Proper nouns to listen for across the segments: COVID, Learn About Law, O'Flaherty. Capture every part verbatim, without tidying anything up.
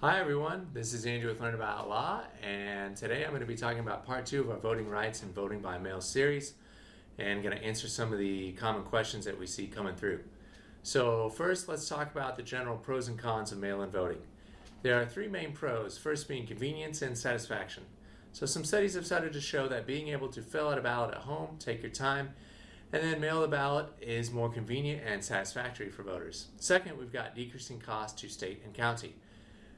Hi everyone, this is Andrew with Learn About Law, and today I'm going to be talking about part two of our voting rights and voting by mail series, and I'm going to answer some of the common questions that we see coming through. So first, let's talk about the general pros and cons of mail-in voting. There are three main pros, first being convenience and satisfaction. So some studies have started to show that being able to fill out a ballot at home, take your time, and then mail the ballot is more convenient and satisfactory for voters. Second, we've got decreasing costs to state and county.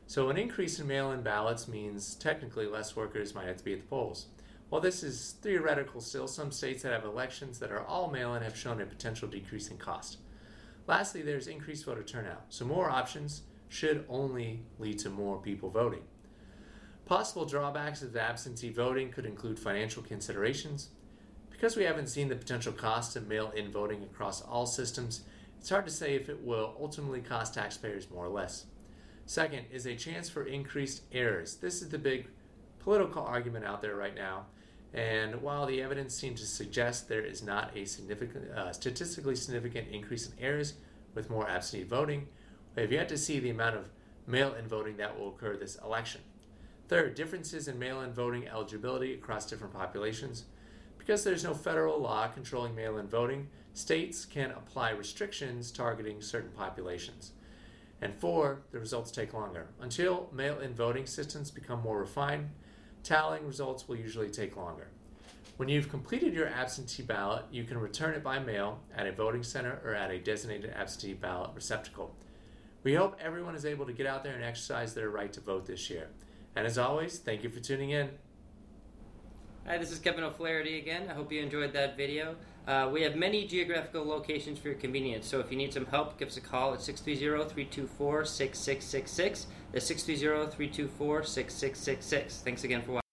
So an increase in mail-in ballots means technically less workers might have to be at the polls. While this is theoretical still, some states that have elections that are all mail-in have shown a potential decrease in cost. Lastly, there's increased voter turnout, so more options should only lead to more people voting. Possible drawbacks of absentee voting could include financial considerations. Because we haven't seen the potential cost of mail-in voting across all systems, it's hard to say if it will ultimately cost taxpayers more or less. Second is a chance for increased errors. This is the big political argument out there right now, and while the evidence seems to suggest there is not a significant, uh, statistically significant increase in errors with more absentee voting, we have yet to see the amount of mail-in voting that will occur this election. Third, differences in mail-in voting eligibility across different populations. Because there's no federal law controlling mail-in voting, states can apply restrictions targeting certain populations. And four, the results take longer. Until mail-in voting systems become more refined, tallying results will usually take longer. When you've completed your absentee ballot, you can return it by mail at a voting center or at a designated absentee ballot receptacle. We hope everyone is able to get out there and exercise their right to vote this year. And as always, thank you for tuning in. Hi, this is Kevin O'Flaherty again. I hope you enjoyed that video. Uh, we have many geographical locations for your convenience, so if you need some help, give us a call at six three zero, three two four, six six six six. That's six three zero, three two four, six six six six. Thanks again for watching.